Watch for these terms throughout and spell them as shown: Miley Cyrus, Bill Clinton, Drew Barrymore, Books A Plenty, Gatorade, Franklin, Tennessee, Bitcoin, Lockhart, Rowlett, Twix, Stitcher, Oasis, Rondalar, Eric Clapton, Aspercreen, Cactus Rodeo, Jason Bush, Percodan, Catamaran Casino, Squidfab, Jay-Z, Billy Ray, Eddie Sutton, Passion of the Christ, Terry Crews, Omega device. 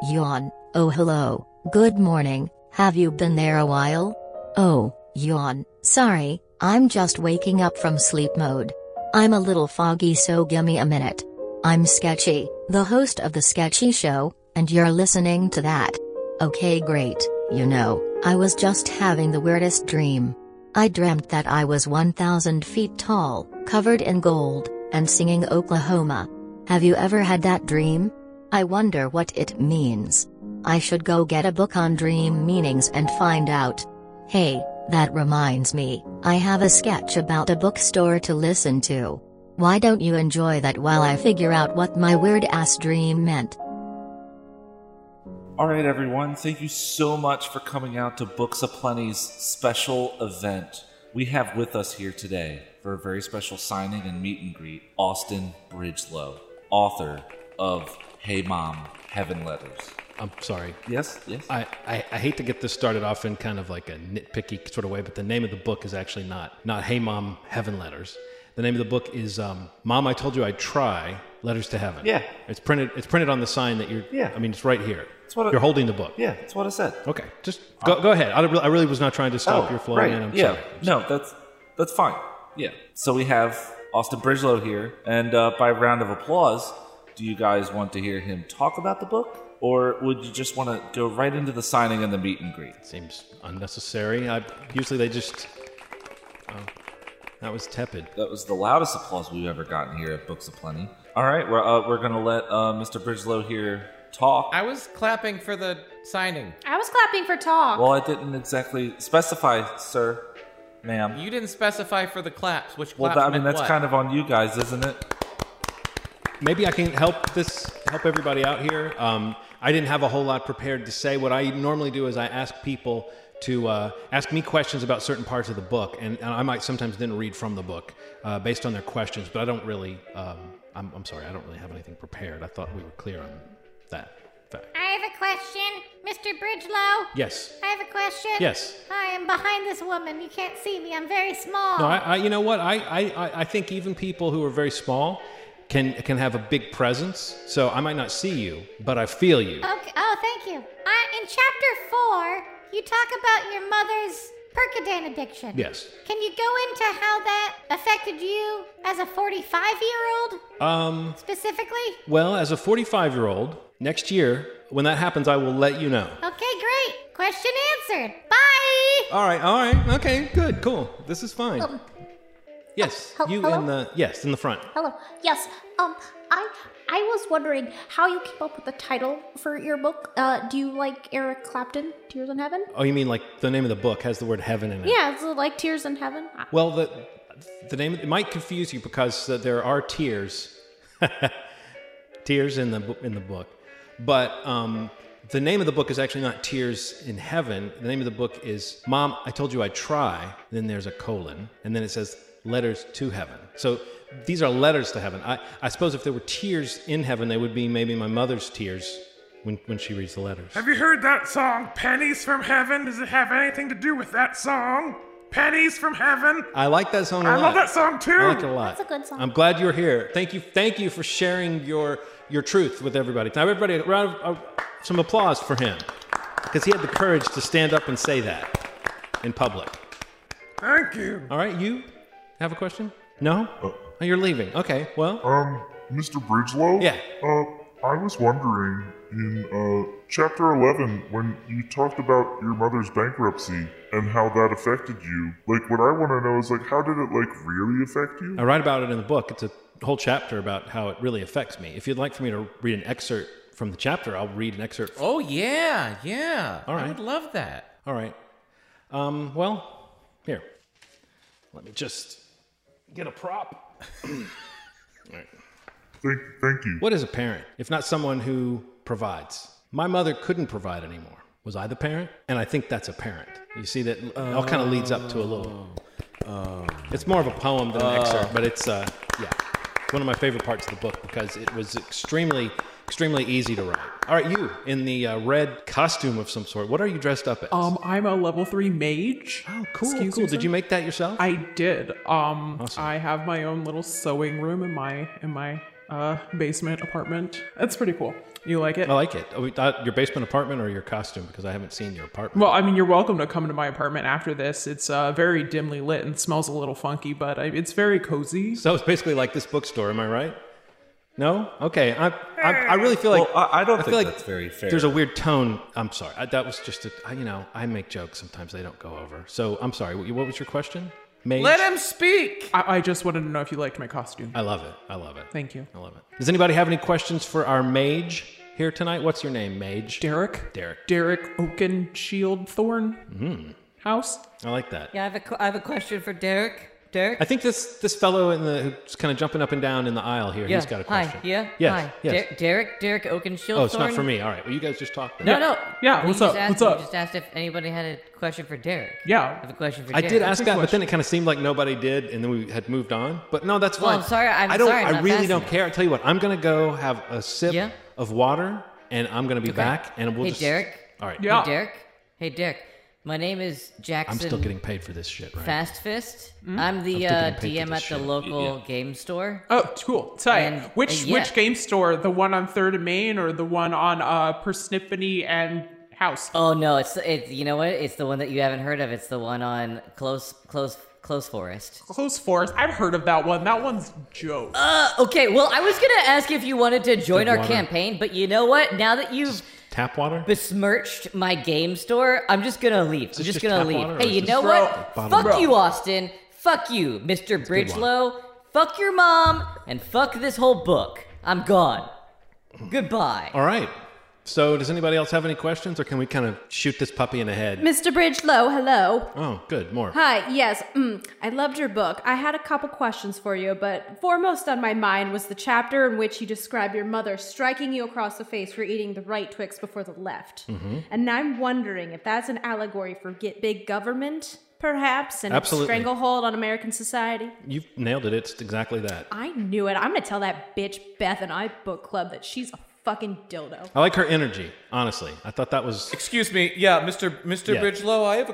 Yawn, oh hello, good morning, have you been there a while? Oh, yawn, sorry, I'm just waking up from sleep mode. I'm a little foggy, so gimme a minute. I'm Sketchy, the host of the Sketchy Show, and you're listening to that. Okay great, you know, I was just having the weirdest dream. I dreamt that I was 1,000 feet tall, covered in gold, and singing Oklahoma. Have you ever had that dream? I wonder what it means. I should go get a book on dream meanings and find out. Hey, that reminds me, I have a sketch about a bookstore to listen to. Why don't you enjoy that while I figure out what my weird-ass dream meant? Alright everyone, thank you so much for coming out to Books A Plenty's special event. We have with us here today, for a very special signing and meet and greet, Austin Bridgelow, author of Hey Mom, Heaven Letters. I'm sorry. Yes. I hate to get this started off in kind of like a nitpicky sort of way, but the name of the book is actually not Hey Mom, Heaven Letters. The name of the book is Mom, I Told You I'd Try Letters to Heaven. Yeah. It's printed on the sign that you're... Yeah. I mean, it's right here. You're holding the book. Yeah, that's what I said. Okay, just go ahead. I really was not trying to stop your flow. Right. And I'm sorry. No, that's fine. Yeah. So we have Austin Bridgelow here, and by round of applause, do you guys want to hear him talk about the book? Or would you just want to go right into the signing and the meet and greet? Seems unnecessary. Usually they just... Oh, that was tepid. That was the loudest applause we've ever gotten here at Books A Plenty. All right, we're going to let Mr. Bridgelow here talk. I was clapping for the signing. I was clapping for talk. Well, I didn't exactly specify, sir, ma'am. You didn't specify for the claps, which claps meant that's what? Kind of on you guys, isn't it? Maybe I can help everybody out here. I didn't have a whole lot prepared to say. What I normally do is I ask people to ask me questions about certain parts of the book, and I might sometimes then read from the book based on their questions, but I don't really, I'm sorry, I don't really have anything prepared. I thought we were clear on that fact. I have a question, Mr. Bridgelow. Yes. I have a question. Yes. I am behind this woman. You can't see me. I'm very small. No, I you know what? I think even people who are very small can have a big presence, so I might not see you, but I feel you. Okay. Oh, thank you. In Chapter 4, you talk about your mother's Percodan addiction. Yes. Can you go into how that affected you as a 45-year-old? Specifically? Well, as a 45-year-old, next year, when that happens, I will let you know. Okay, great. Question answered. Bye! All right. Okay, good, cool. This is fine. Yes, you hello? in the front. Hello. Yes. I was wondering how you came up with the title for your book. Do you like Eric Clapton, Tears in Heaven? Oh, you mean like the name of the book has the word heaven in it? Yeah, it's like Tears in Heaven. Well, the name it might confuse you because there are tears in the book, but the name of the book is actually not Tears in Heaven. The name of the book is Mom, I Told You I'd Try. Then there's a colon, and then it says Letters to Heaven. So these are letters to heaven. I suppose if there were tears in heaven, they would be maybe my mother's tears when she reads the letters. Have you heard that song, Pennies from Heaven? Does it have anything to do with that song? Pennies from Heaven? I like that song a lot. I love that song too. I like it a lot. That's a good song. I'm glad you're here. Thank you for sharing your truth with everybody. Now everybody, some applause for him, because he had the courage to stand up and say that in public. Thank you. All right, you... Have a question? No? Oh, you're leaving. Okay, well... Mr. Bridgelow? Yeah. I was wondering, in Chapter 11, when you talked about your mother's bankruptcy and how that affected you, like, what I want to know is, like, how did it, like, really affect you? I write about it in the book. It's a whole chapter about how it really affects me. If you'd like for me to read an excerpt from the chapter, I'll read an excerpt. Oh, yeah. All right. I would love that. All right. Well, here. Let me just... Get a prop. All right. Thank you. What is a parent, if not someone who provides? My mother couldn't provide anymore. Was I the parent? And I think that's a parent. You see that it all kind of leads up to a little... it's more of a poem than an excerpt, but it's, one of my favorite parts of the book because it was extremely... Extremely easy to write. All right, you, in the red costume of some sort, what are you dressed up as? I'm a level 3 mage. Oh, cool. Excuse cool. Did you make that yourself? I did. Awesome. I have my own little sewing room in my basement apartment. It's pretty cool. You like it? I like it. Your basement apartment or your costume? Because I haven't seen your apartment. Well, I mean, you're welcome to come to my apartment after this. It's very dimly lit and smells a little funky, but it's very cozy. So it's basically like this bookstore, am I right? No? Okay. I really feel like... Well, I don't think that's very fair. There's a weird tone. I'm sorry. That was just I make jokes. Sometimes they don't go over. So I'm sorry. What was your question? Mage. Let him speak. I just wanted to know if you liked my costume. I love it. Thank you. I love it. Does anybody have any questions for our mage here tonight? What's your name, mage? Derek Oakenshield-Thorn House. I like that. Yeah, I have a question for Derek. Derek? I think this fellow who's kind of jumping up and down in the aisle here, he's got a question. Hi. Derek Oakenshield-Thorn. Oh, it's not for me. All right. Well, you guys just talked. No. Yeah, what's up? You just asked if anybody had a question for Derek. Yeah. I have a question for Derek. I did ask that, but then it kind of seemed like nobody did, and then we had moved on. But no, that's fine. Well, I'm sorry. I really don't care. I tell you what. I'm going to go have a sip of water, and I'm going to be back, and we'll just... Derek. All right. Yeah. Hey, Derek. My name is Jackson. I'm still getting paid for this shit, right? Fast Fist. Mm-hmm. I'm the DM at the local game store. Oh, cool. Tight. Which game store? The one on 3rd and Main or the one on Persephone and House? Oh, no. It's you know what? It's the one that you haven't heard of. It's the one on Close Forest. Close Forest. I've heard of that one. That one's joke. Okay. Well, I was going to ask if you wanted to join our campaign, but you know what? Now that you've... Tap water? Besmirched my game store. I'm just going to leave. I'm just going to leave. Hey, you know what? Fuck you, Austin. Fuck you, Mr. Bridgelow. Fuck your mom. And fuck this whole book. I'm gone. Goodbye. All right. So does anybody else have any questions, or can we kind of shoot this puppy in the head? Mr. Bridgelow, hello. Oh, good. More. Hi. Yes. I loved your book. I had a couple questions for you, but foremost on my mind was the chapter in which you describe your mother striking you across the face for eating the right Twix before the left. Mm-hmm. And I'm wondering if that's an allegory for big government, perhaps, and stranglehold on American society. You've nailed it. It's exactly that. I knew it. I'm going to tell that bitch Beth and I book club that she's a fucking dildo. I like her energy, honestly. I thought that was... Excuse me. Yeah, Mr. Bridgelow, I have a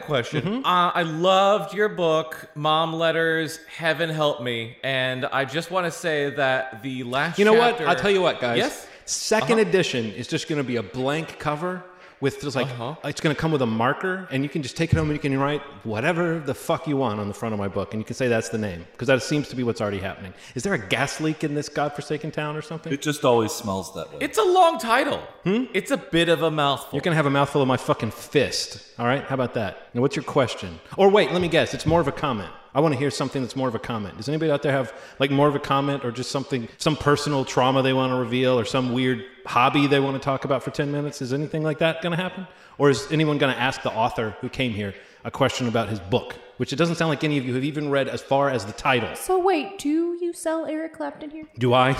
question. Mm-hmm. I loved your book, Mom Letters, Heaven Help Me, and I just want to say that the last chapter... You know what? I'll tell you what, guys. Yes? Second edition is just going to be a blank cover with just like... It's going to come with a marker, and you can just take it home and you can write whatever the fuck you want on the front of my book, and you can say that's the name, because that seems to be what's already happening. Is there a gas leak in this godforsaken town or something? It just always smells that way. It's a long title. It's a bit of a mouthful. You're going to have a mouthful of my fucking fist, all right? How about that? Now, what's your question? Or wait, let me guess. It's more of a comment. I want to hear something that's more of a comment. Does anybody out there have like more of a comment, or just something, some personal trauma they want to reveal, or some weird hobby they want to talk about for 10 minutes? Is anything like that going to happen? Or is anyone going to ask the author who came here a question about his book, which it doesn't sound like any of you have even read as far as the title? So wait, do you sell Eric Clapton here? Do I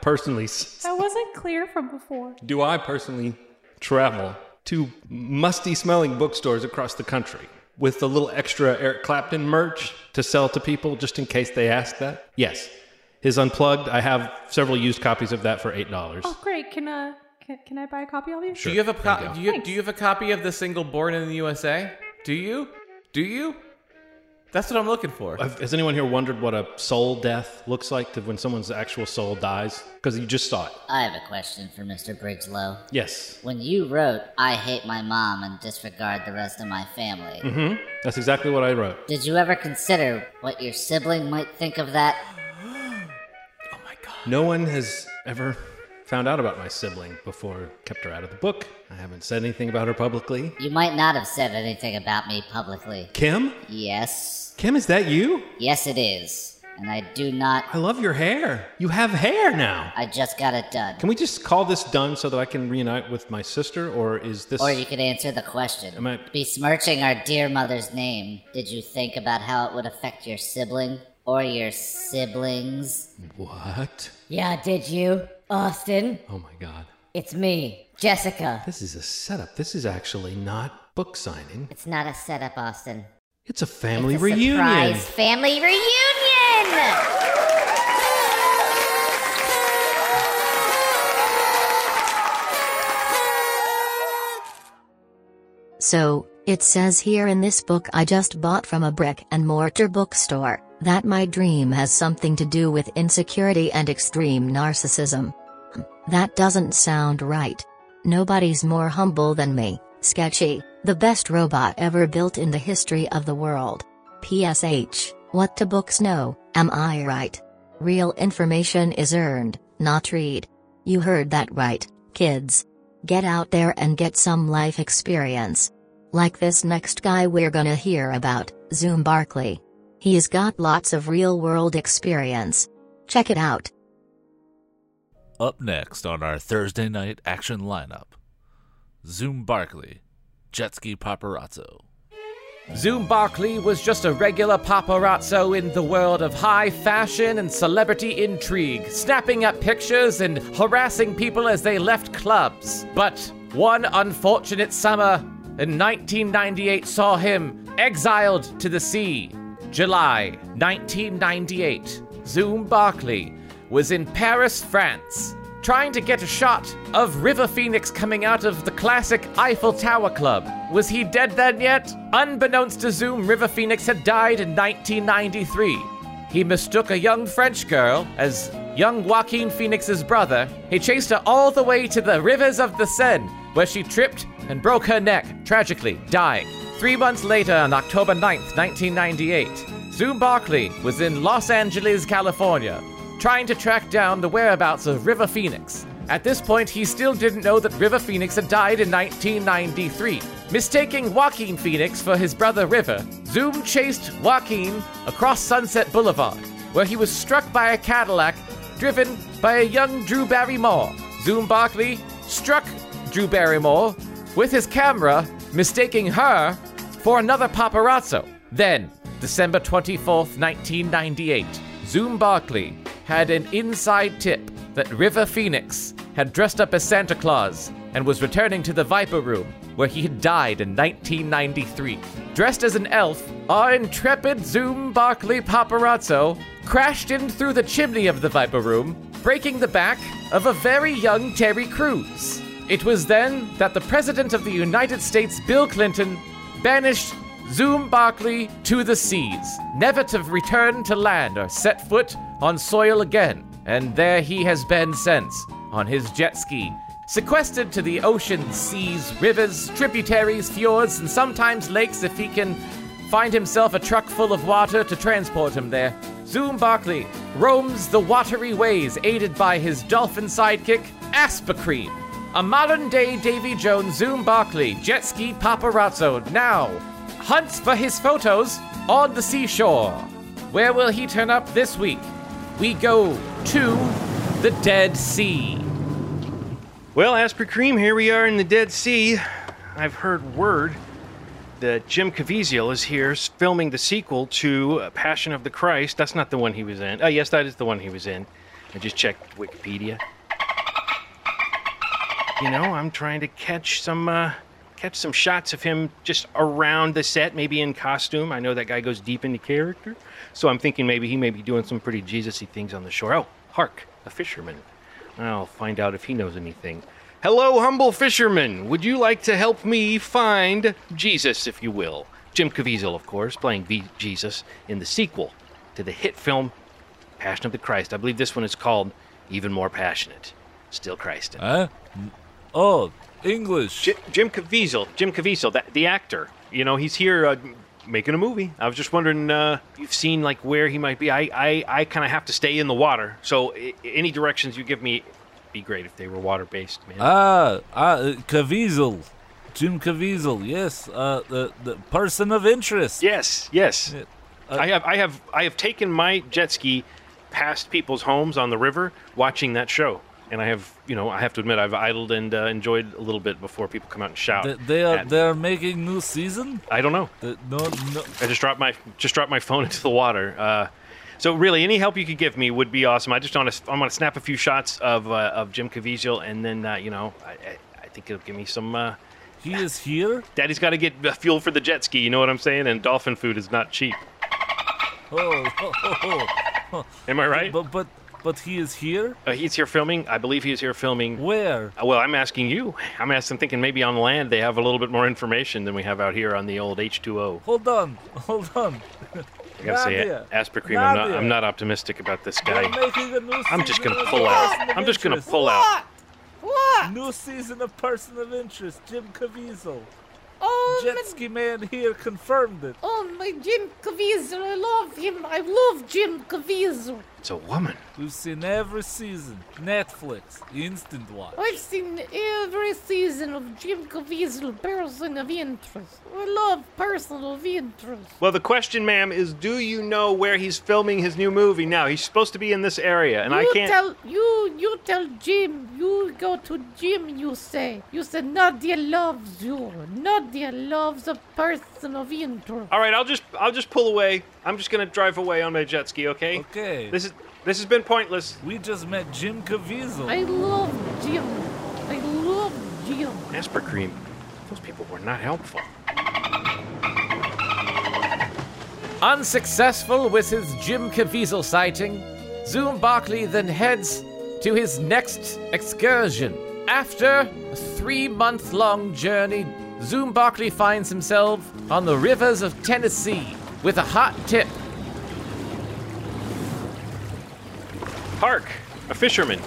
personally? That wasn't clear from before. Do I personally travel to musty smelling bookstores across the country with the little extra Eric Clapton merch to sell to people just in case they ask that? Yes. His Unplugged, I have several used copies of that for $8. Oh, great. Can I buy a copy of you? Sure. Do you have a copy of the single Born in the USA? Do you? That's what I'm looking for. Has anyone here wondered what a soul death looks like, to when someone's actual soul dies? Because you just saw it. I have a question for Mr. Bridgelow. Yes. When you wrote, I hate my mom and disregard the rest of my family. Mm-hmm. That's exactly what I wrote. Did you ever consider what your sibling might think of that? Oh my God. No one has ever found out about my sibling before. Kept her out of the book. I haven't said anything about her publicly. You might not have said anything about me publicly. Kim? Yes. Kim, is that you? Yes, it is. And I do not... I love your hair. You have hair now. I just got it done. Can we just call this done so that I can reunite with my sister, or is this... Or you could answer the question. Am I... Besmirching our dear mother's name, did you think about how it would affect your sibling? Or your siblings? What? Yeah, did you? Austin? Oh my God. It's me, Jessica. This is a setup. This is actually not book signing. It's not a setup, Austin. It's a family reunion. Surprise family reunion! So, it says here in this book I just bought from a brick and mortar bookstore That my dream has something to do with insecurity and extreme narcissism. That doesn't sound right. Nobody's more humble than me, Sketchy, the best robot ever built in the history of the world. PSH, what do books know, am I right? Real information is earned, not read. You heard that right, kids. Get out there and get some life experience. Like this next guy we're gonna hear about, Zoom Barkley. He's got lots of real-world experience. Check it out. Up next on our Thursday night action lineup, Zoom Barkley, Jet Ski Paparazzo. Zoom Barkley was just a regular paparazzo in the world of high fashion and celebrity intrigue, snapping up pictures and harassing people as they left clubs. But one unfortunate summer in 1998 saw him exiled to the sea. July 1998, Zoom Barkley was in Paris, France, trying to get a shot of River Phoenix coming out of the classic Eiffel Tower Club. Was he dead then yet? Unbeknownst to Zoom, River Phoenix had died in 1993. He mistook a young French girl as young Joaquin Phoenix's brother. He chased her all the way to the rivers of the Seine, where she tripped and broke her neck, tragically dying. 3 months later, on October 9th, 1998, Zoom Barkley was in Los Angeles, California, trying to track down the whereabouts of River Phoenix. At this point, he still didn't know that River Phoenix had died in 1993. Mistaking Joaquin Phoenix for his brother River, Zoom chased Joaquin across Sunset Boulevard, where he was struck by a Cadillac driven by a young Drew Barrymore. Zoom Barkley struck Drew Barrymore with his camera, mistaking her for another paparazzo. Then, December 24th, 1998, Zoom Barkley had an inside tip that River Phoenix had dressed up as Santa Claus and was returning to the Viper Room, where he had died in 1993. Dressed as an elf, our intrepid Zoom Barkley paparazzo crashed in through the chimney of the Viper Room, breaking the back of a very young Terry Crews. It was then that the President of the United States, Bill Clinton, banished Zoom Barkley to the seas, never to return to land or set foot on soil again. And there he has been since, on his jet ski, sequestered to the ocean, seas, rivers, tributaries, fjords, and sometimes lakes if he can find himself a truck full of water to transport him there. Zoom Barkley roams the watery ways, aided by his dolphin sidekick, Aspercreen. A modern-day Davy Jones, Zoom Barkley, jet ski paparazzo, now hunts for his photos on the seashore. Where will he turn up this week? We go to the Dead Sea. Well, Aspercreen, here we are in the Dead Sea. I've heard word that Jim Caviezel is here filming the sequel to Passion of the Christ. That's not the one he was in. Oh, yes, that is the one he was in. I just checked Wikipedia. You know, I'm trying to catch some shots of him just around the set, maybe in costume. I know that guy goes deep into character, so I'm thinking maybe he may be doing some pretty Jesus-y things on the shore. Oh, hark, a fisherman. I'll find out if he knows anything. Hello, humble fisherman. Would you like to help me find Jesus, if you will? Jim Caviezel, of course, playing Jesus in the sequel to the hit film Passion of the Christ. I believe this one is called Even More Passionate. Still Christ. Huh? Oh, English. Jim Caviezel, the actor. You know, he's here making a movie. I was just wondering, you've seen, like, where he might be. I kind of have to stay in the water, so any directions you give me, be great if they were water-based, man. Caviezel. Jim Caviezel, yes. The person of interest. Yes. I have taken my jet ski past people's homes on the river watching that show. And I have to admit, I've idled and enjoyed a little bit before people come out and shout. They are making new season? I don't know. No. I just dropped my phone into the water. So really, any help you could give me would be awesome. I'm gonna snap a few shots of Jim Caviezel, and then I think it'll give me some. He is here. Daddy's got to get fuel for the jet ski. You know what I'm saying? And dolphin food is not cheap. Oh. Am I right? But he is here? He's here filming. I believe he is here filming. Where? Well, I'm asking you. I'm thinking maybe on land they have a little bit more information than we have out here on the old H2O. Hold on. I gotta say, Aspercreen, I'm not optimistic about this guy. I'm just gonna pull out. I'm just gonna pull out. What? New season of Person of Interest, Jim Caviezel. Oh, Jetski man here confirmed it. Oh, my Jim Caviezel, I love him. I love Jim Caviezel. It's a woman. We've seen every season. Netflix, Instant Watch. I've seen every season of Jim Caviezel, Person of Interest. I love Person of Interest. Well, the question, ma'am, is do you know where he's filming his new movie now? He's supposed to be in this area, and you tell Jim. You go to Jim, you say. You say, Nadia loves you. Nadia loves a Person of Interest. All right, I'll just pull away. I'm just going to drive away on my jet ski, okay? Okay. This has been pointless. We just met Jim Caviezel. I love Jim. I love Jim. Aspercreen, those people were not helpful. Unsuccessful with his Jim Caviezel sighting, Zoom Barkley then heads to his next excursion. After a 3-month-long journey, Zoom Barkley finds himself on the rivers of Tennessee with a hot tip. Hark, a fisherman.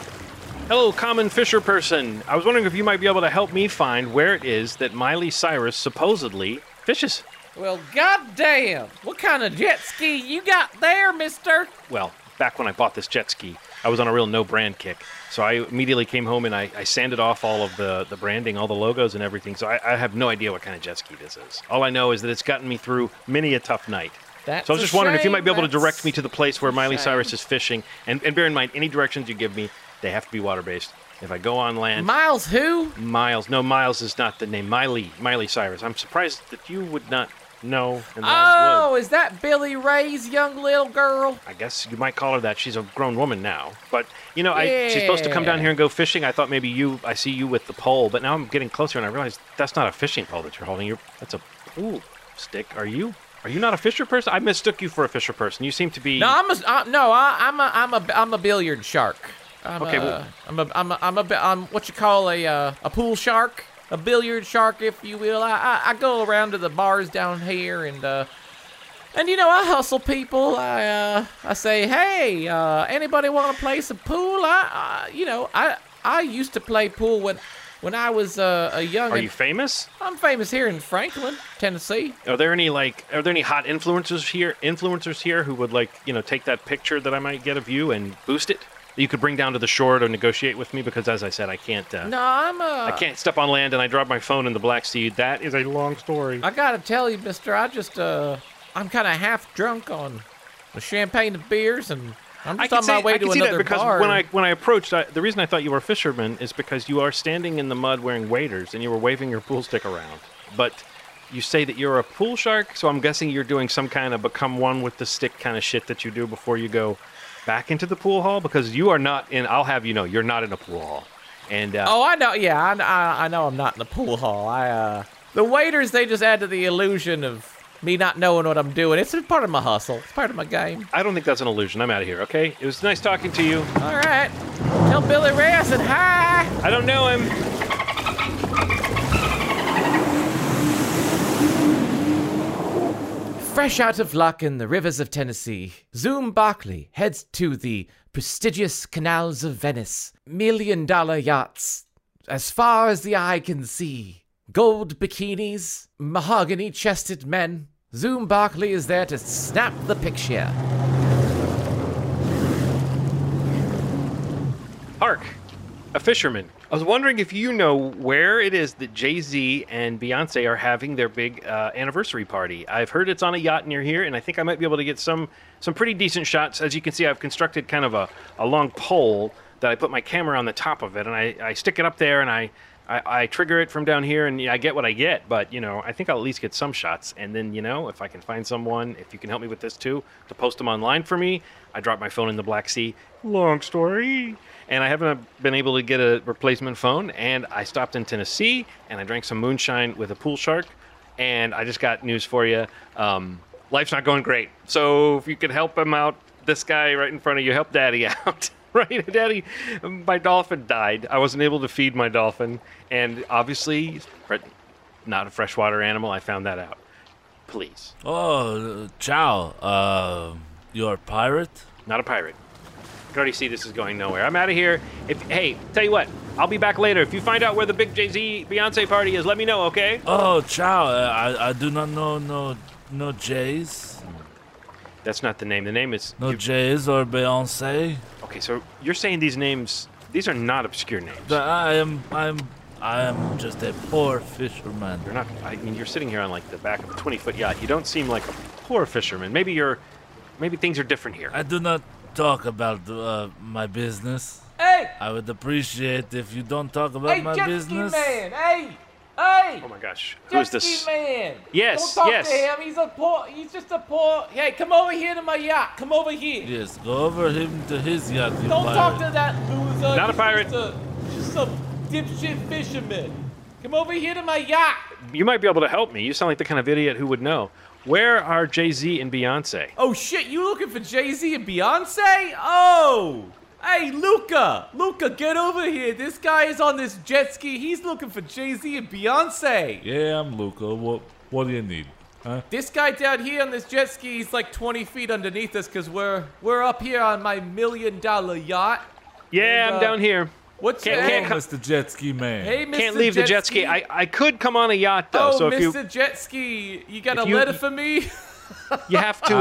Hello, common fisher person. I was wondering if you might be able to help me find where it is that Miley Cyrus supposedly fishes. Well, goddamn! What kind of jet ski you got there, mister? Well, back when I bought this jet ski, I was on a real no-brand kick. So I immediately came home and I sanded off all of the branding, all the logos and everything. So I have no idea what kind of jet ski this is. All I know is that it's gotten me through many a tough night. That's so I was just wondering if you might be able to direct me to the place where Miley Cyrus is fishing. And bear in mind, any directions you give me, they have to be water-based. If I go on land... Miles who? Miles. No, Miles is not the name. Miley Cyrus. I'm surprised that you would not know. And oh, is that Billy Ray's young little girl? I guess you might call her that. She's a grown woman now. But, you know, she's supposed to come down here and go fishing. I thought maybe I see you with the pole. But now I'm getting closer and I realize that's not a fishing pole that you're holding. That's a pool stick. Are you not a fisher person? I mistook you for a fisher person. You seem to be. No, I'm a billiard shark. I'm what you call a pool shark, a billiard shark, if you will. I go around to the bars down here and you know I hustle people. I say, hey, anybody want to play some pool? I used to play pool when I was a young... Are you famous? I'm famous here in Franklin, Tennessee. Are there any hot influencers here who would, take that picture that I might get of you and boost it? You could bring down to the shore to negotiate with me because, as I said, I can't... I can't step on land and I drop my phone in the Black Sea. That is a long story. I gotta tell you, mister, I just, I'm kind of half drunk on the champagne and beers and... I'm just on my way to another bar. When I approached, the reason I thought you were a fisherman is because you are standing in the mud wearing waders and you were waving your pool stick around. But you say that you're a pool shark, so I'm guessing you're doing some kind of become one with the stick kind of shit that you do before you go back into the pool hall, because you are not in, I'll have you know, you're not in a pool hall. And I know, yeah, I know I'm not in the pool hall. The waders, they just add to the illusion of me not knowing what I'm doing. It's part of my hustle. It's part of my game. I don't think that's an illusion. I'm out of here, okay? It was nice talking to you. All right. Tell Billy Ray I said hi. I don't know him. Fresh out of luck in the rivers of Tennessee, Zoom Barkley heads to the prestigious canals of Venice. $1 million yachts, as far as the eye can see. Gold bikinis, mahogany-chested men. Zoom Barkley is there to snap the picture. Hark, a fisherman. I was wondering if you know where it is that Jay-Z and Beyoncé are having their big anniversary party. I've heard it's on a yacht near here, and I think I might be able to get some pretty decent shots. As you can see, I've constructed kind of a long pole that I put my camera on the top of it, and I stick it up there, and I trigger it from down here, and I get what I get, but, you know, I think I'll at least get some shots. And then, you know, if I can find someone, if you can help me with this too, to post them online for me, I drop my phone in the Black Sea. Long story. And I haven't been able to get a replacement phone, and I stopped in Tennessee, and I drank some moonshine with a pool shark, and I just got news for you. Life's not going great. So if you could help him out, this guy right in front of you, help Daddy out. Right, Daddy, my dolphin died. I wasn't able to feed my dolphin. And obviously, not a freshwater animal. I found that out. please. Oh, ciao. You're a pirate? Not a pirate. I can already see this is going nowhere. I'm out of here. Hey, tell you what, I'll be back later. If you find out where the big Jay-Z Beyonce party is, let me know, okay? Oh, ciao. I do not know no Jays. That's not the name. The name is... No Jays or Beyonce. Okay, so you're saying these names... These are not obscure names. But I am just a poor fisherman. You're not... I mean, you're sitting here on, like, the back of a 20-foot yacht. You don't seem like a poor fisherman. Maybe you're... Maybe things are different here. I do not... talk about my business. Hey! I would appreciate if you don't talk about my business. Hey, man! Hey! Hey! Oh my gosh! Who is this? Man! Yes! Don't talk to him. He's just a poor. Hey, come over here to my yacht. Come over here. Yes, go over him to his yacht. You don't pirate. Talk to that loser. Not a pirate. Just a dipshit fisherman. Come over here to my yacht. You might be able to help me. You sound like the kind of idiot who would know. Where are Jay-Z and Beyonce? Oh shit, you looking for Jay-Z and Beyonce? Oh! Hey, Luca! Luca, get over here! This guy is on this jet ski. He's looking for Jay-Z and Beyonce! Yeah, I'm Luca. What do you need? Huh? This guy down here on this jet ski, he's like 20 feet underneath us because we're up here on my $1 million yacht. Yeah, and, I'm down here. What's your name? Mr. Jet Ski Man. Hey, Mr. Can't leave the jet ski. I could come on a yacht, though. Oh, so if Mr. Jet Ski, you got a letter for me? You have to...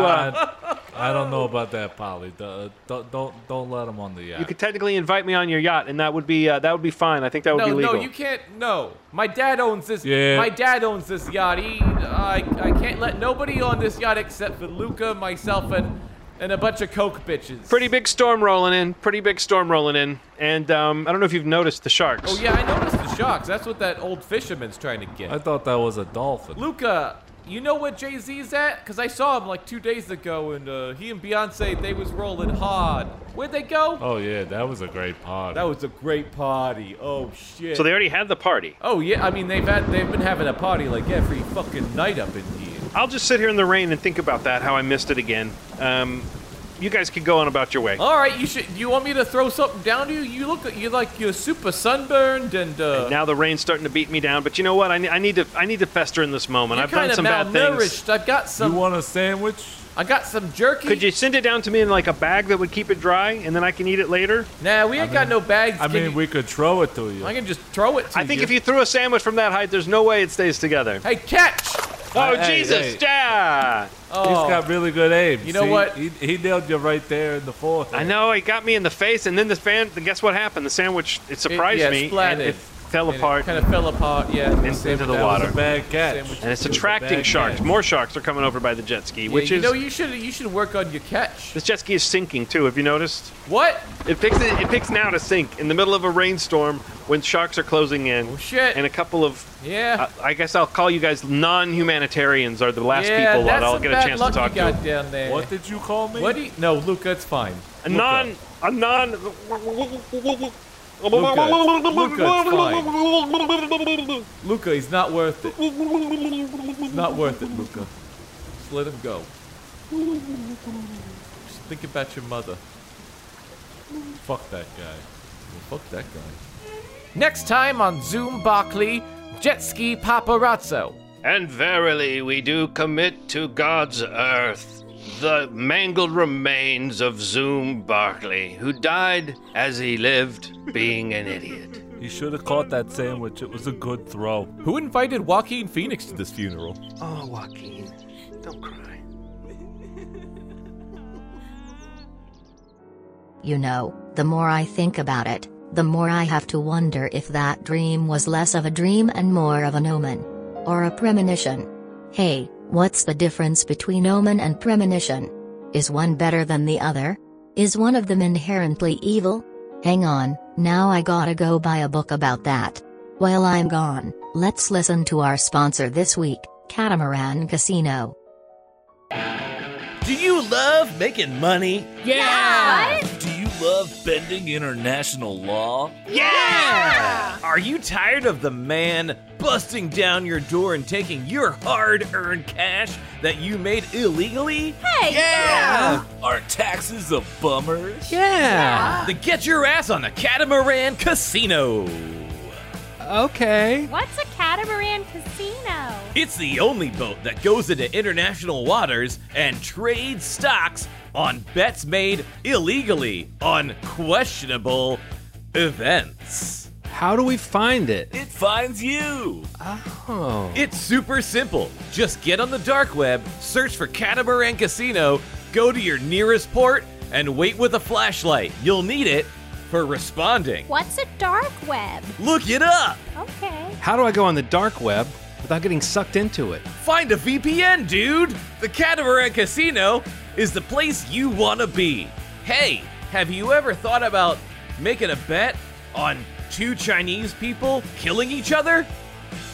I don't know about that, Polly. Don't let him on the yacht. You could technically invite me on your yacht, and that would be fine. I think that would be legal. No, you can't... No. My dad owns this... Yeah. My dad owns this yacht. I can't let nobody on this yacht except for Luca, myself, and a bunch of coke bitches. Pretty big storm rolling in. And I don't know if you've noticed the sharks. Oh, yeah, I noticed the sharks. That's what that old fisherman's trying to get. I thought that was a dolphin. Luca, you know where Jay-Z's at? Because I saw him like 2 days ago, and he and Beyonce, they was rolling hard. Where'd they go? Oh, yeah, that was a great party. Oh, shit. So they already had the party. Oh, yeah, I mean, they've been having a party like every fucking night up in here. I'll just sit here in the rain and think about that, how I missed it again. You guys can go on about your way. All right, you should. You want me to throw something down to you? You're like you're super sunburned and now the rain's starting to beat me down. But you know what? I need to fester in this moment. I've done some bad things. I've got some. You want a sandwich? I got some jerky. Could you send it down to me in like a bag that would keep it dry, and then I can eat it later? Nah, we ain't got no bags. I mean, we could throw it to you. I can just throw it to you. I think if you threw a sandwich from that height, there's no way it stays together. Hey, catch! Oh, Jesus! Yeah! Oh. He's got really good aim. You know what? He nailed you right there in the forehead. I know. He got me in the face, and then guess what happened? The sandwich, it surprised me. And it fell apart. It kind of fell apart, yeah. Into the water. Was a bad catch. And it's attracting sharks. Catch. More sharks are coming over by the jet ski, which is... You know, you should work on your catch. This jet ski is sinking, too. Have you noticed? What? It picks now to sink in the middle of a rainstorm when sharks are closing in. Oh, shit. And a couple of... Yeah. I guess I'll call you guys non-humanitarians are the last people that I'll get a chance to talk to. Down there. What did you call me? No, Luca, it's fine. Luca, he's not worth it. It's not worth it, Luca. Just let him go. Just think about your mother. Fuck that guy. Well, fuck that guy. Next time on Zoom Barkley, Jet Ski Paparazzo. And verily we do commit to God's earth the mangled remains of Zoom Barkley, who died as he lived being an idiot. He should have caught that sandwich. It was a good throw. Who invited Joaquin Phoenix to this funeral? Oh, Joaquin, don't cry. You know, the more I think about it, the more I have to wonder if that dream was less of a dream and more of an omen. Or a premonition. Hey, what's the difference between omen and premonition? Is one better than the other? Is one of them inherently evil? Hang on, now I gotta go buy a book about that. While I'm gone, let's listen to our sponsor this week, Catamaran Casino. Do you love making money? Yeah! Do you love bending international law? Yeah! Are you tired of the man busting down your door and taking your hard-earned cash that you made illegally? Hey! Yeah! Are taxes a bummer? Yeah! Then get your ass on the Catamaran Casino! Okay. What's a catamaran? Catamaran Casino. It's the only boat that goes into international waters and trades stocks on bets made illegally on questionable events. How do we find it? It finds you. Oh. It's super simple. Just get on the dark web, search for Catamaran Casino, go to your nearest port, and wait with a flashlight. You'll need it for responding. What's a dark web? Look it up. Okay. How do I go on the dark web without getting sucked into it? Find a VPN, dude. The Catamaran Casino is the place you want to be. Hey, have you ever thought about making a bet on two Chinese people killing each other?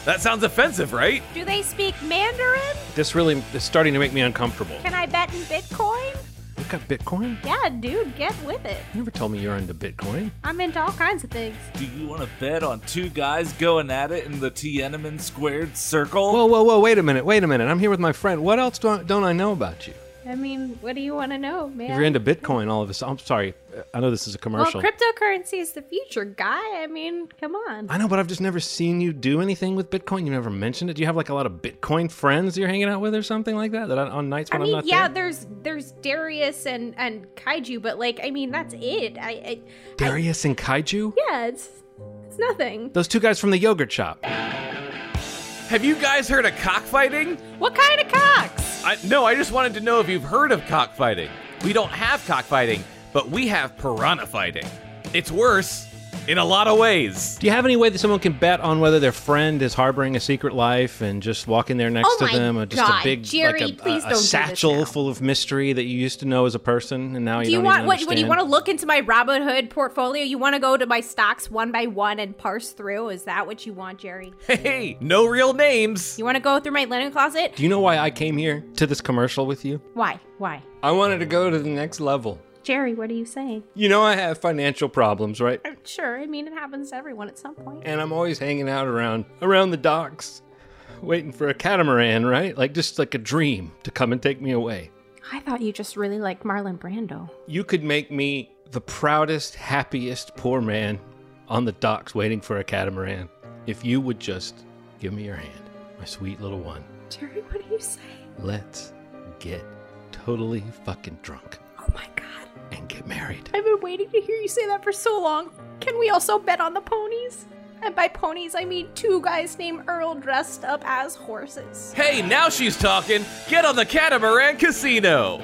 That sounds offensive, right? Do they speak Mandarin? This really is starting to make me uncomfortable. Can I bet in Bitcoin? You've got Bitcoin? Yeah, dude, get with it. You never told me you're into Bitcoin. I'm into all kinds of things. Do you want to bet on two guys going at it in the Tiananmen squared circle? Whoa, whoa, whoa, wait a minute. I'm here with my friend. What else don't I know about you? I mean, what do you want to know, man? You're into Bitcoin all of a sudden. I'm sorry. I know this is a commercial. Well, cryptocurrency is the future, guy. I mean, come on. I know, but I've just never seen you do anything with Bitcoin. You never mentioned it. Do you have like a lot of Bitcoin friends you're hanging out with or something like that? That on nights when I'm not there? Yeah, there's Darius and Kaiju, but like, I mean, that's it. Darius and Kaiju? Yeah, it's nothing. Those two guys from the yogurt shop. Have you guys heard of cockfighting? What kind of cocks? No, I just wanted to know if you've heard of cockfighting. We don't have cockfighting, but we have piranha fighting. It's worse in a lot of ways. Do you have any way that someone can bet on whether their friend is harboring a secret life and just walk in there next to them? Or just a big Jerry, like a satchel full of mystery that you used to know as a person and now you don't even understand? Do you want to look into my Robin Hood portfolio? You want to go to my stocks one by one and parse through? Is that what you want, Jerry? Hey, no real names. You want to go through my linen closet? Do you know why I came here to this commercial with you? Why? I wanted to go to the next level. Jerry, what are you saying? You know I have financial problems, right? Sure, I mean, it happens to everyone at some point. And I'm always hanging out around the docks, waiting for a catamaran, right? Like, just like a dream to come and take me away. I thought you just really liked Marlon Brando. You could make me the proudest, happiest poor man on the docks waiting for a catamaran if you would just give me your hand, my sweet little one. Jerry, what are you saying? Let's get totally fucking drunk. Oh my God. And get married. I've been waiting to hear you say that for so long. Can we also bet on the ponies? And by ponies, I mean two guys named Earl dressed up as horses. Hey, now she's talking. Get on the Catamaran Casino.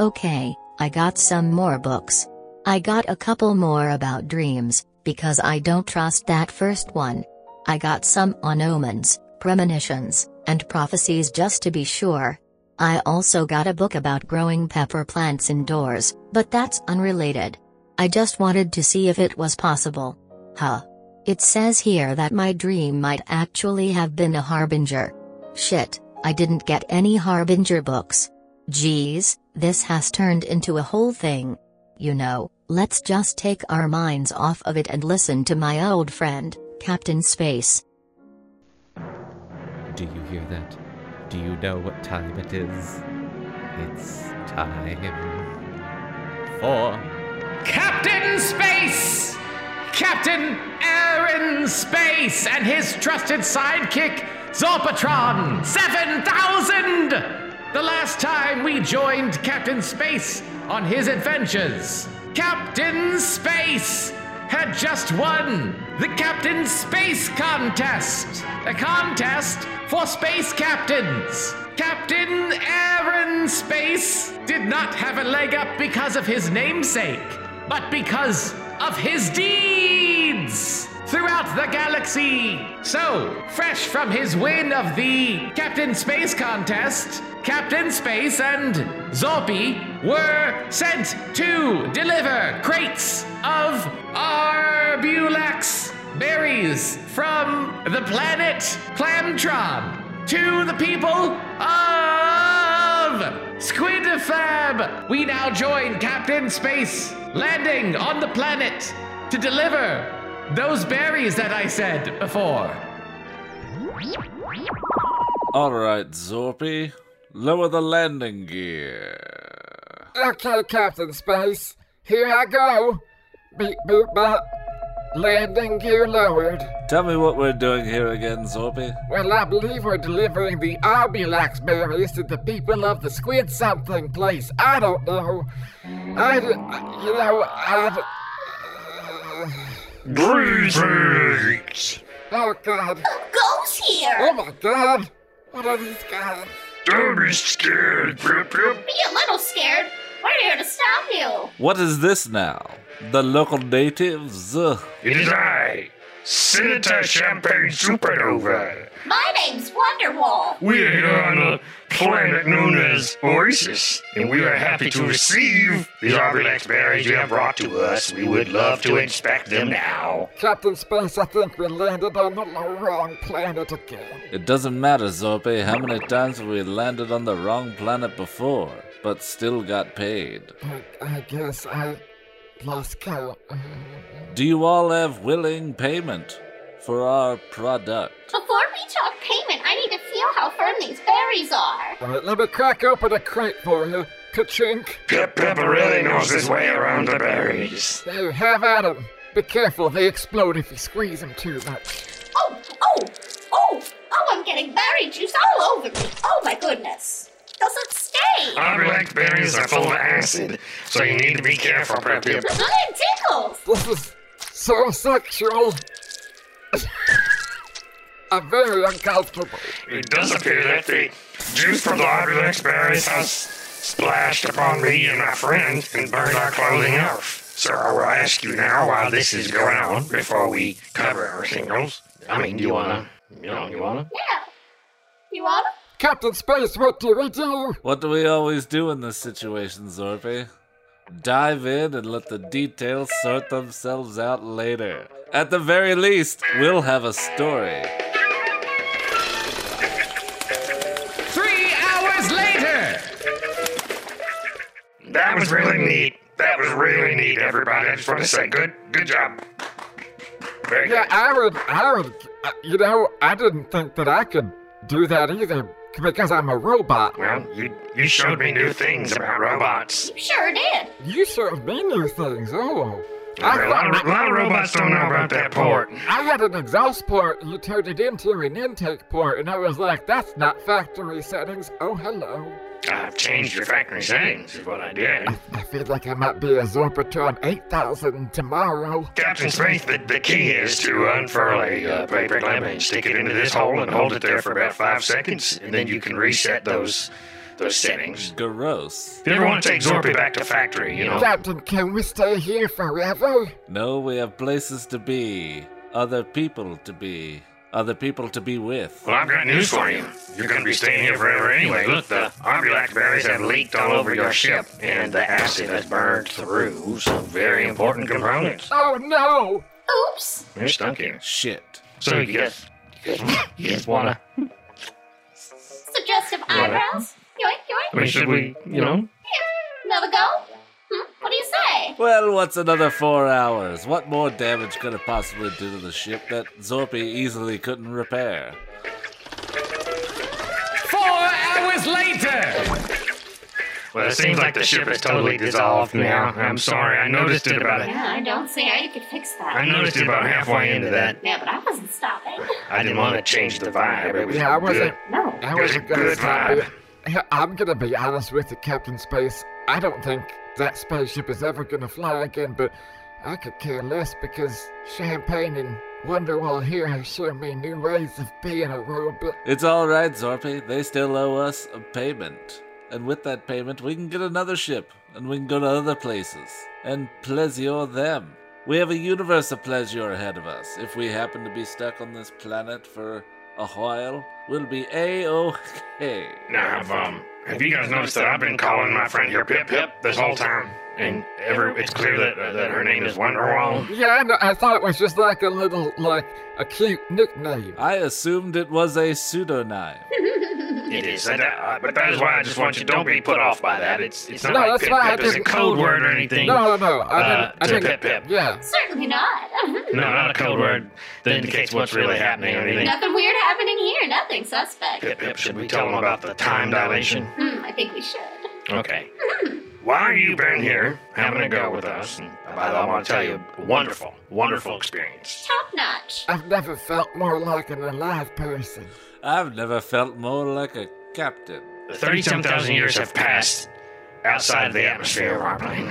Okay, I got some more books. I got a couple more about dreams, because I don't trust that first one. I got some on omens, premonitions, and prophecies just to be sure. I also got a book about growing pepper plants indoors, but that's unrelated. I just wanted to see if it was possible. Huh. It says here that my dream might actually have been a harbinger. Shit, I didn't get any harbinger books. Geez, this has turned into a whole thing. You know, let's just take our minds off of it and listen to my old friend, Captain Space. Do you hear that? Do you know what time it is? It's time for Captain Space! Captain Aaron Space and his trusted sidekick, Zorpatron 7000! The last time we joined Captain Space on his adventures, Captain Space had just won the Captain Space Contest, a contest for space captains. Captain Aaron Space did not have a leg up because of his namesake, but because of his deeds throughout the galaxy. So, fresh from his win of the Captain Space Contest, Captain Space and Zorpy were sent to deliver crates of Arbulax berries from the planet Clamtron to the people of Squidfab. We now join Captain Space landing on the planet to deliver those berries that I said before. All right, Zorpy, lower the landing gear. Okay, Captain Space, here I go. Beep, boop, bop. Landing gear lowered. Tell me what we're doing here again, Zorpy. Well, I believe we're delivering the Arbulax berries to the people of the squid something place. I don't know. Greetings! Oh, God. Who goes here? Oh, my God. What are these guys? Don't be scared, Pip-Pip. Be a little scared. We're here to stop you. What is this now? The local natives? Ugh. It is I, Senator Champagne Supernova. My name's Wonderwall. We are here on a planet known as Oasis, and we are happy to receive these Arbulax berries you have brought to us. We would love to inspect them now. Captain Space, I think we landed on the wrong planet again. It doesn't matter, Zorpe. How many times have we landed on the wrong planet before, but still got paid? I guess I lost count. Do you all have willing payment for our product? Before we talk payment, I need to feel how firm these berries are. All right, let me crack open a crate for you. Ka-chink. Pepper really knows his way around the berries. There, have at them. Be careful, they explode if you squeeze them too much. Oh, I'm getting berry juice all over me. Oh, my goodness. Doesn't stay. Arbulax berries are full of acid, so you need to be careful, Pepper. It tickles. This is so sexual. I'm very uncomfortable. It does appear that the juice from the Arbulax berries has splashed upon me and my friend and burned our clothing off. So I will ask you now while this is going on, before we cover our singles. I mean, do you wanna? Yeah. You wanna? Captain Space, what do we do? What do we always do in this situation, Zorpy? Dive in and let the details sort themselves out later. At the very least, we'll have a story. 3 hours later! That was really neat. Everybody. I just want to say good job. Very good. I didn't think that I could do that either, because I'm a robot. Well, you showed me new things about robots. You sure did. You showed me new things, oh. A lot of robots don't know about that port. I had an exhaust port, and you turned it into an intake port, and I was like, that's not factory settings. Oh, hello. I've changed your factory settings, is what I did. I feel like I might be a Zorpatron 8000 tomorrow. Captain Space, the key is to unfurl a paper clip and stick it into this hole and hold it there for about 5 seconds, and then you can reset those settings. Gross. You never want to take Zorpy back to factory, you know? Captain, can we stay here forever? No, we have places to be. Other people to be with. Well, I've got news for you. You're going to be staying here forever anyway. Look, the Arbulax berries have leaked all over your ship, and the acid has burned through some very important components. Oh, no! Oops! You're stuck here. Shit. So you guys wanna... Suggestive eyebrows? Yoink, yoink. I mean, should we, you know? Yeah. Another go? What do you say? Well, what's another 4 hours? What more damage could it possibly do to the ship that Zorpy easily couldn't repair? 4 hours later! Well, it seems like the ship is totally dissolved now. I'm sorry, I noticed it about... Yeah, I don't see how you could fix that. I noticed it about halfway into that. Yeah, but I wasn't stopping. I didn't want to change the vibe. It was yeah, I wasn't... Good. No. I wasn't it was a good vibe. I'm gonna be honest with you, Captain Space. I don't think... that spaceship is ever gonna fly again, but I could care less because Champagne and Wonderwall here have shown me new ways of being a robot. It's alright, Zorpy. They still owe us a payment. And with that payment, we can get another ship, and we can go to other places, and pleasure them. We have a universe of pleasure ahead of us. If we happen to be stuck on this planet for a while, we'll be A-OK. Now, have you guys noticed that I've been calling my friend here Pip-Pip this whole time? And it's clear that her name is Wonderwall. Yeah, I thought it was just like a little, like, a cute nickname. I assumed it was a pseudonym. It is, but that is why I just want you, don't be put off by that. It's not like Pip-Pip is a code word or anything. No, I didn't. To Pip-Pip. Yeah. Certainly not. No, not a code word that indicates what's really happening or anything. Nothing weird happening here, nothing suspect. Pip-Pip, should we tell them about the time dilation? I think we should. Okay. While you've been here having a go with us, and I want to tell you, wonderful, wonderful experience. Top notch. I've never felt more like an alive person. I've never felt more like a captain. The 37,000 years have passed outside of the atmosphere of our plane.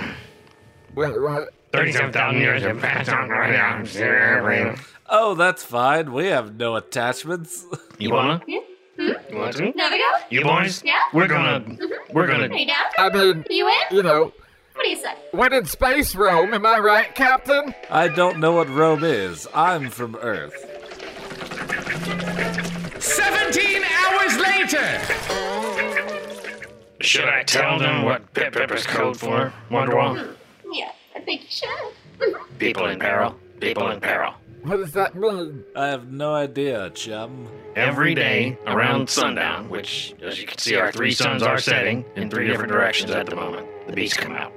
Wait, what? 37,000 years have passed on right now. Oh, that's fine. We have no attachments. You wanna? You want to? Now we go? You boys? Yeah? We're gonna... Hey, Dad? I mean... You in? You know... What do you say? What in space, Rome? Am I right, Captain? I don't know what Rome is. I'm from Earth. 17 hours later! Should I tell them what Pip Pepper's code for, Wonderwall? Yeah, I think you should. People in peril. People in peril. What does that mean? I have no idea, chum. Every day, around sundown, which, as you can see, our three suns are setting in three different directions at the moment. The beasts come out.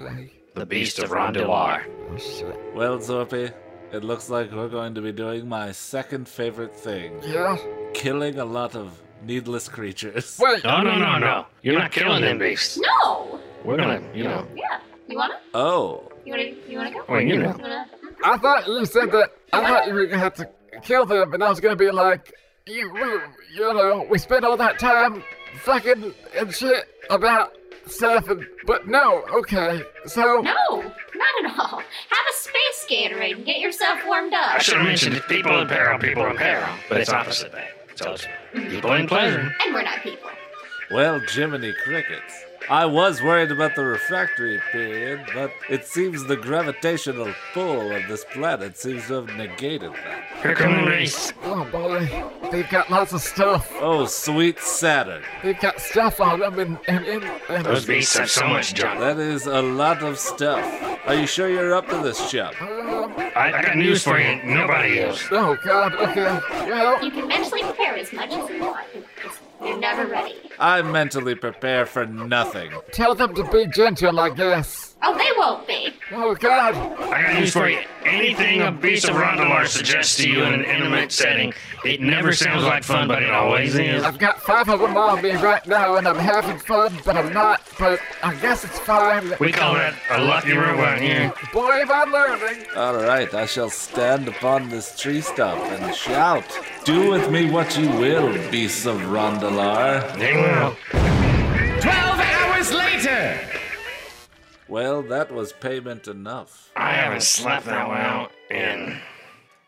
Okay. The Beasts of Rondalar. Oh, shit. Well, Zorpy, it looks like we're going to be doing my second favorite thing. Yeah? Killing a lot of needless creatures. Wait! No. You're not killing them beasts. No! We're gonna, you know. Yeah. You wanna? Oh. You wanna go? Wait, you know. I thought you said that. I thought you were gonna have to kill them, and I was gonna be like, you know, we spent all that time fucking and shit about stuff, but no, okay, so... No, not at all. Have a space Gatorade and get yourself warmed up. I should have mentioned it's people in peril, but it's opposite that. So it's people in pleasure. And we're not people. Well, Jiminy Crickets. I was worried about the refractory period, but it seems the gravitational pull of this planet seems to have negated that. Here come the race. Oh, boy. They've got lots of stuff. Oh, sweet Saturn. They've got stuff on them and those beasts have so much junk. That is a lot of stuff. Are you sure you're up to this, chap? I got news for you. Nobody is. Oh, God. Okay. Well. You can mentally prepare as much as you want. You're never ready. I mentally prepare for nothing. Tell them to be gentle, I guess. Oh, they won't be. Oh, God. I got news for you. Anything a Beast of Rondalar suggests to you in an intimate setting, it never sounds like fun, but it always is. I've got 5 of them on me right now, and I'm having fun, but I'm not, but I guess it's fine. We call that a lucky room out here. Boy, am I learning. All right, I shall stand upon this tree stump and shout, do with me what you will, Beasts of Rondalar. They will. 12 hours later! Well, that was payment enough. I haven't slept that well in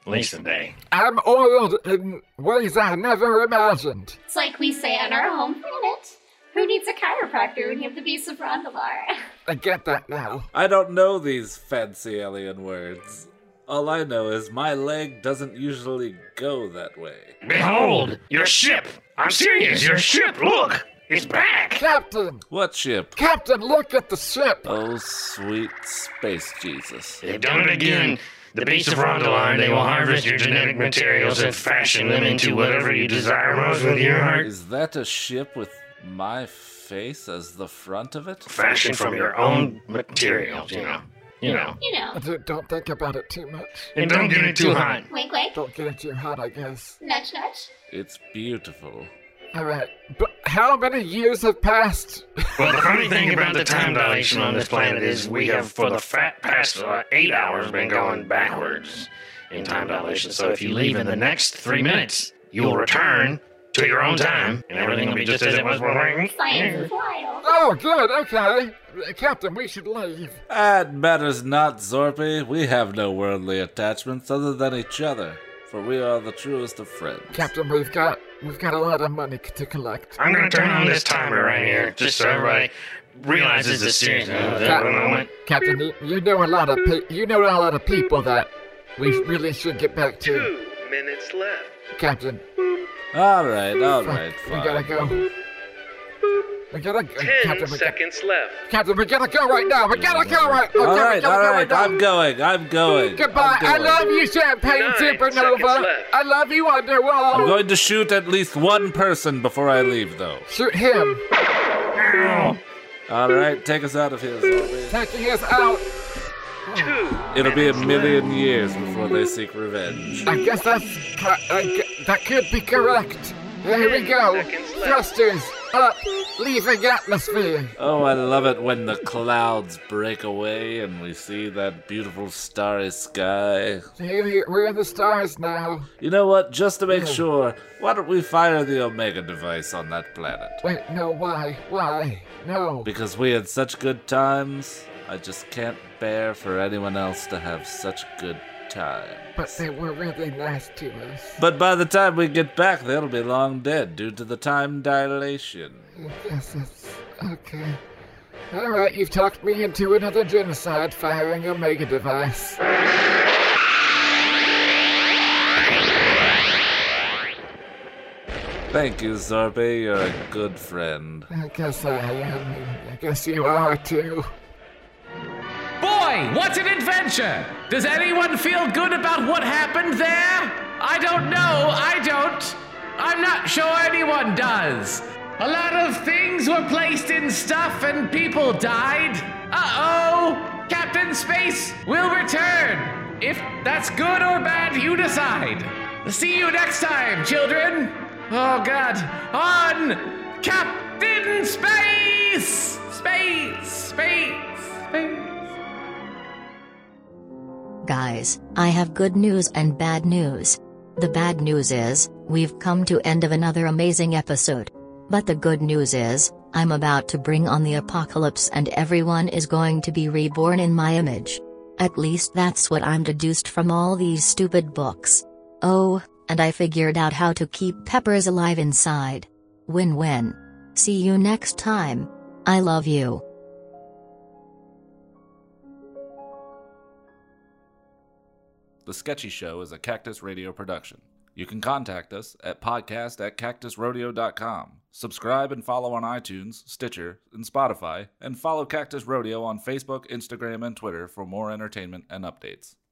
at least a day. I'm oiled in ways I never imagined. It's like we say on our home planet. Who needs a chiropractor when you have the Beasts of Rondalar? I get that now. I don't know these fancy alien words. All I know is my leg doesn't usually go that way. Behold, your ship! I'm serious, your ship, look! It's back! Captain! What ship? Captain, look at the ship! Oh, sweet space Jesus. They've done it again. The Beasts of Rondalar, they will harvest your genetic materials and fashion them into whatever you desire most with your heart. Is that a ship with my face as the front of it? Fashioned from your own materials, You know. Don't think about it too much. And don't get it too hot. Wink, wink. Don't get it too hot, I guess. Nudge, nudge. It's beautiful. All right. But how many years have passed? Well, the funny thing about the time dilation on this planet is we have, for the past 8 hours, been going backwards in time dilation. So if you leave in the next 3 minutes, you will return to your own time, and everything will be just as it was. Science is wild. Oh, good. Okay. Captain, we should leave. It matters not, Zorpy. We have no worldly attachments other than each other, for we are the truest of friends. Captain, we've got a lot of money to collect. I'm gonna turn on this timer right here, just so everybody realizes the seriousness of the moment. Captain, you know a lot of people that we really should get back to. 2 minutes left. Captain. All right, fine. We gotta go. We gotta go. 10 seconds left. Captain, we gotta go right now. We gotta go right now. All right. I'm going. Goodbye. I love you, Champagne Supernova. I love you, Wonderwall. I'm going to shoot at least one person before I leave, though. Shoot him. All right, take us out of here, Zorpy. Taking us out. It'll be a million years before they seek revenge. I guess that could be correct. There we go. Thrusters. up, leaving atmosphere. Oh, I love it when the clouds break away and we see that beautiful starry sky. We're in the stars now. You know what? Just to make sure, why don't we fire the Omega device on that planet? Wait, no, why? Why? No. Because we had such good times, I just can't bear for anyone else to have such good times. But they were really nice to us. But by the time we get back, they'll be long dead due to the time dilation. Yes, yes. Okay. All right, you've talked me into another genocide firing Omega device. Thank you, Zorby. You're a good friend. I guess I am. I guess you are, too. Boy, what an adventure! Does anyone feel good about what happened there? I don't know, I don't. I'm not sure anyone does. A lot of things were placed in stuff and people died. Uh-oh! Captain Space will return. If that's good or bad, you decide. See you next time, children. Oh, God. On Captain Space! Space, space, space. Guys, I have good news and bad news. The bad news is, we've come to end of another amazing episode. But the good news is, I'm about to bring on the apocalypse and everyone is going to be reborn in my image. At least that's what I'm deduced from all these stupid books. Oh, and I figured out how to keep peppers alive inside. Win-win. See you next time. I love you. The Sketchy Show is a Cactus Radio production. You can contact us at podcast@cactusrodeo.com. Subscribe and follow on iTunes, Stitcher, and Spotify, and follow Cactus Rodeo on Facebook, Instagram, and Twitter for more entertainment and updates.